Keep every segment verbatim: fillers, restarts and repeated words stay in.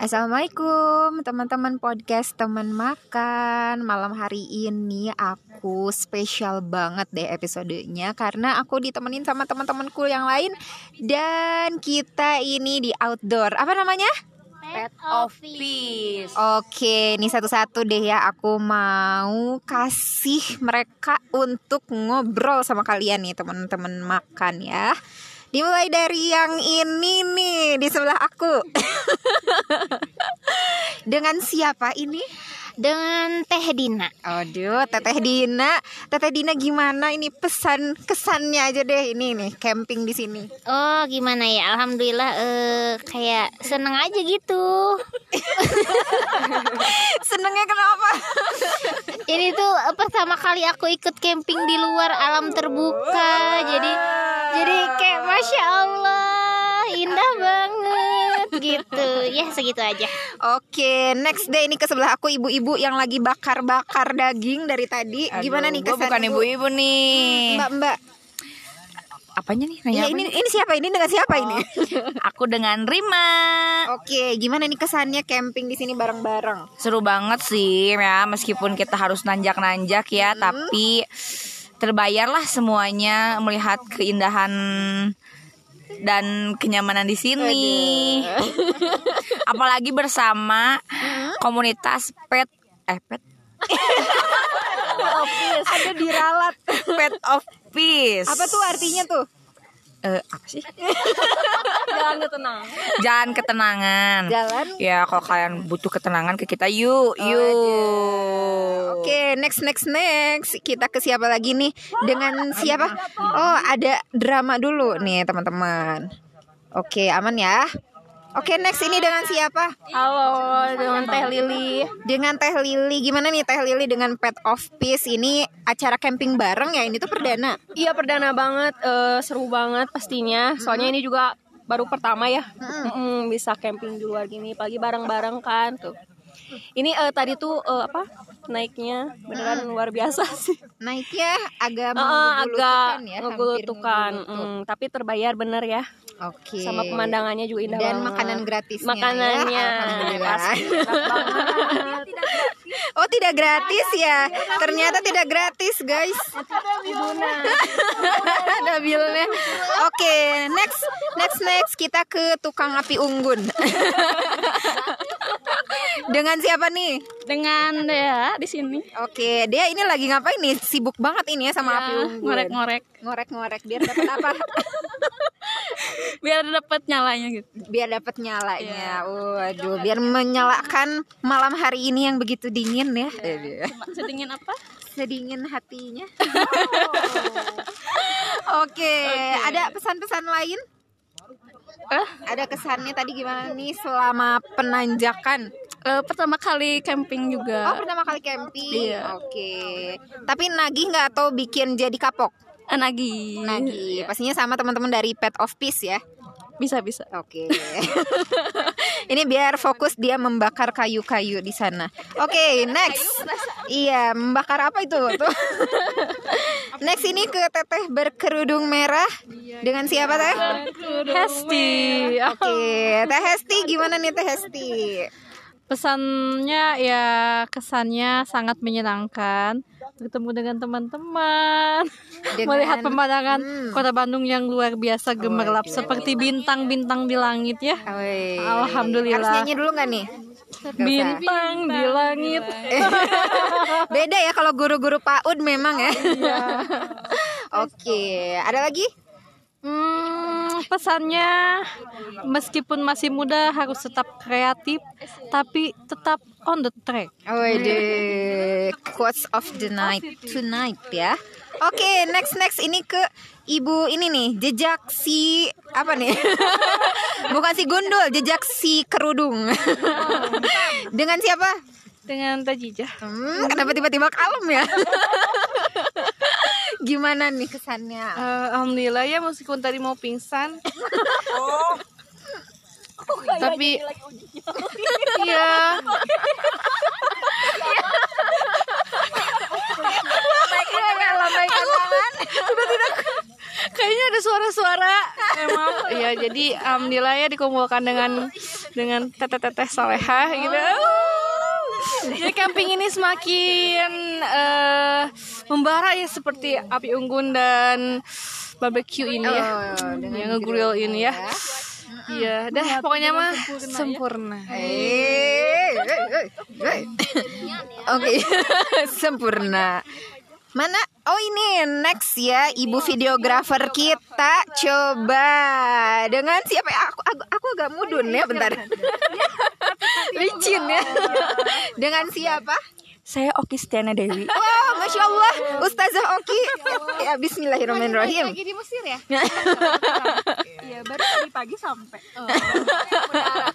Assalamualaikum teman-teman podcast Teman Makan. Malam hari ini aku spesial banget deh episodenya, karena aku ditemenin sama teman-temanku yang lain. Dan kita ini di outdoor. Apa namanya? Pet of Peace. Oke, ini satu-satu deh ya, aku mau kasih mereka untuk ngobrol sama kalian nih teman-teman makan ya. Dimulai dari yang ini nih di sebelah aku. Dengan siapa ini? Dengan Teh Dina. Aduh, Teteh Dina. Teteh Dina gimana ini pesan kesannya aja deh ini nih camping di sini. Oh, gimana ya? Alhamdulillah eh kayak seneng aja gitu. Senengnya kenapa? Ini tuh pertama kali aku ikut camping di luar alam terbuka. Jadi jadi kayak Masya Allah, indah banget. Gitu ya, segitu aja. Oke, next deh ini ke sebelah aku ibu-ibu yang lagi bakar-bakar daging dari tadi. Aduh, gimana nih kesan bukan ibu? Ibu-ibu nih. Mbak-mbak. Apanya nih? Nanya ya, ini, ini siapa ini dengan siapa oh, ini? Aku dengan Rima. Oke, gimana nih kesannya camping di sini bareng-bareng? Seru banget sih ya, meskipun kita harus nanjak-nanjak ya, hmm. tapi terbayarlah semuanya melihat keindahan dan kenyamanan di sini. Apalagi bersama komunitas pet eh pet ada diralat Pet of Peace. Apa tuh artinya tuh? Eh apa sih? Jalan ketenangan. Jalan ketenangan. Jalan. Ya kalau kalian butuh ketenangan ke kita yuk, yuk. Oh, Oke, next next next. Kita ke siapa lagi nih? Dengan siapa? Oh, ada drama dulu nih, teman-teman. Oke, aman ya. Oke, next ini dengan siapa? Halo, dengan Teh Lili. Dengan Teh Lili, gimana nih Teh Lili dengan Pet of Peace? Ini acara camping bareng ya, ini tuh perdana? Iya, perdana banget, uh, seru banget pastinya. Soalnya mm-hmm. ini juga baru pertama ya, mm-hmm. bisa camping di luar gini, pagi bareng-bareng kan tuh. Ini uh, tadi tuh uh, apa naiknya beneran mm-hmm. luar biasa sih. Naiknya agak menggulutukan uh, ya, menggulutukan, mm, tapi terbayar bener ya. Oke. Sama pemandangannya juga indah dan banget. Makanan gratisnya. Makanannya ya, pasti. Oh, tidak gratis ya? Ternyata tidak gratis, guys. Ada bilnya. Oke, next, next, next kita ke tukang api unggun. Dengan siapa nih? Dengan Dea di sini. Oke, Dea ini lagi ngapain nih? Sibuk banget ini ya sama ya, api unggun. Ngorek-ngorek. Ngorek-ngorek biar dapat apa? Biar dapat nyalanya gitu. Biar dapat nyalanya. Waduh, ya. Biar menyalakan malam hari ini yang begitu dingin ya. ya. Sedingin apa? Sedingin hatinya. Oh. Oke, okay. Ada pesan-pesan lain? Eh, ada kesannya tadi gimana nih selama penanjakan? Uh, pertama kali camping juga. Oh, pertama kali camping. Iya. Oke. Okay. Tapi nagih nggak atau bikin jadi kapok? Uh, nagih. Nagih. Pastinya sama teman-teman dari Pet of Peace ya. Bisa bisa. Oke. Okay. Ini biar fokus dia membakar kayu-kayu di sana. Oke, okay, next. Iya, membakar apa itu tuh? Next ini ke Teteh berkerudung merah. Dengan siapa Teh? Hesti. Oke, okay. Teh Hesti gimana nih Teh Hesti? Pesannya ya kesannya sangat menyenangkan. Bertemu dengan teman-teman, dengan, melihat pemandangan hmm. kota Bandung yang luar biasa gemerlap oh, seperti bintang-bintang di langit ya. Oh, alhamdulillah. Harus nyanyi dulu nggak nih? Bintang, bintang di langit. Di langit. Beda ya kalau guru-guru PAUD memang ya. Iya. Oke, ada lagi? Hmm, pesannya meskipun masih muda harus tetap kreatif tapi tetap on the track. Oh, the quotes of the night tonight ya. Oke, okay, next next ini ke ibu ini nih, jejak si apa nih? Bukan si gundul, jejak si kerudung. Dengan siapa? Dengan Tajijah. Hmm, kenapa tiba-tiba kalem ya? Gimana nih kesannya? Uh, alhamdulillah ya, meskipun tadi mau pingsan. Oh. Oh, tapi iya. suara emang. Iya, jadi alhamdulillah ya dikumpulkan dengan dengan teteh-teteh solehah gitu. Jadi camping ini semakin uh, membara ya, seperti api unggun dan barbecue ini ya, oh, yang nge-grill ini ya. Iya, dah pokoknya mah sempurna. Oke, sempurna. Mana? Oh ini next ya, ibu videografer kita coba dengan siapa? Aku aku, aku agak mudun ya bentar. Licin ya. Dengan siapa? Saya Oki Setiana Dewi. Wow, masya Allah, Ustazah Oki. Ya, bismillahirrahmanirrahim. Lagi di Mesir ya? Iya, baru tadi pagi sampai. Oh, oke,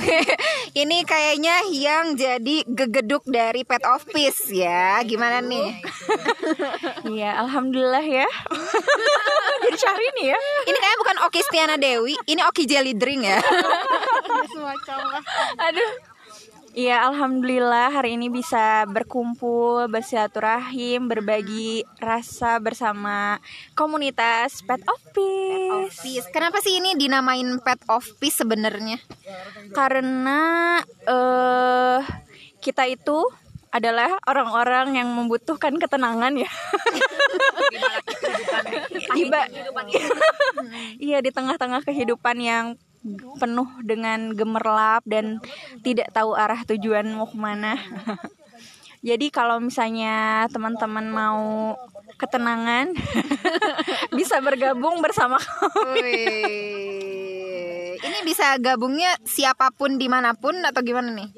okay. Ini kayaknya yang jadi gegeduk dari Pet of Peace ya. Gimana nih? Iya, alhamdulillah ya. Jadi cari nih ya. Ini kayaknya bukan Oki Setiana Dewi, ini Oki Jelly Drink ya. Aduh. Iya, alhamdulillah hari ini bisa berkumpul, bersilaturahim, berbagi rasa bersama komunitas Pet of Peace. Pet of Peace. Kenapa sih ini dinamain Pet of Peace sebenarnya? Karena uh, kita itu adalah orang-orang yang membutuhkan ketenangan ya. Iya, di tengah-tengah kehidupan yang penuh dengan gemerlap dan tidak tahu arah tujuan mau kemana. Jadi kalau misalnya teman-teman mau ketenangan bisa bergabung bersama kami. Wih. Ini bisa gabungnya siapapun dimanapun atau gimana nih?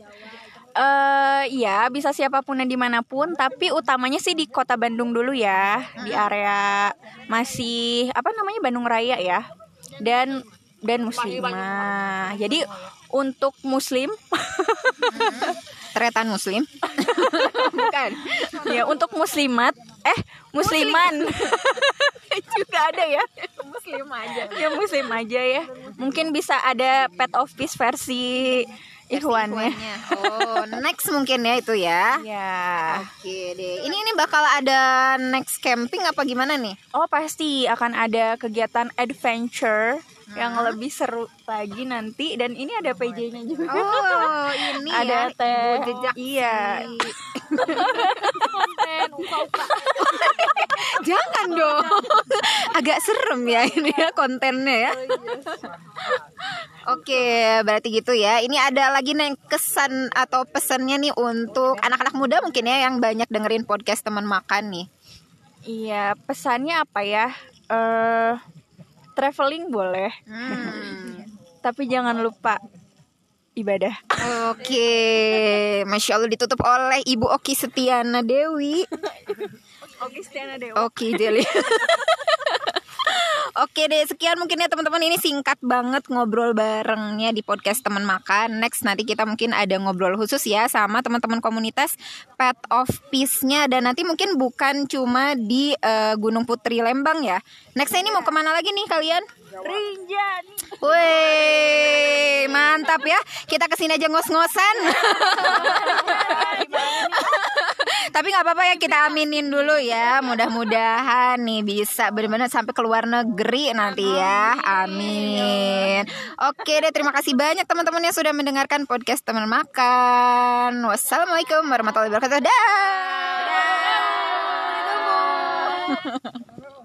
Uh, ya bisa siapapun dan dimanapun, tapi utamanya sih di kota Bandung dulu ya, hmm. di area masih apa namanya Bandung Raya ya, dan dan muslimah. Jadi untuk muslim, hmm, teretan muslim. Bukan. Ya, untuk muslimat, eh musliman. Muslim. Juga ada ya. Muslim aja. Ya muslim aja ya. Mungkin bisa ada Pet of Peace versi Irwannya. Oh, next mungkin ya itu ya. Ya. Oke deh. Ini ini bakal ada next camping apa gimana nih? Oh, pasti akan ada kegiatan adventure yang hmm. lebih seru lagi nanti, dan ini ada P J-nya juga. Oh, ini ada ya, teh jejak. Iya. Konten uka-uka. Jangan dong. Agak serem ya ini ya kontennya ya. Oke, berarti gitu ya. Ini ada lagi nih kesan atau pesannya nih untuk anak-anak muda mungkin ya yang banyak dengerin podcast Teman Makan nih. Iya, pesannya apa ya? Eh uh, Traveling boleh, hmm. tapi jangan lupa ibadah. Oke, okay. Masya Allah ditutup oleh Ibu Oki Setiana Dewi. Oki Setiana Dewi. Oki Deli. Oke deh, sekian mungkin ya teman-teman, ini singkat banget ngobrol barengnya di podcast Teman Makan. Next nanti kita mungkin ada ngobrol khusus ya sama teman-teman komunitas Pet of Peace-nya, dan nanti mungkin bukan cuma di uh, Gunung Putri Lembang ya. Next ini mau kemana lagi nih kalian? Rinjani. Woi, mantap ya. Kita kesini aja ngos-ngosan. Tapi nggak apa-apa ya, kita aminin dulu ya. Mudah-mudahan nih bisa benar-benar sampai ke luar negeri nanti ya, amin. Oke deh, terima kasih banyak teman-teman yang sudah mendengarkan podcast Teman Makan. Wassalamualaikum warahmatullahi wabarakatuh. Dah.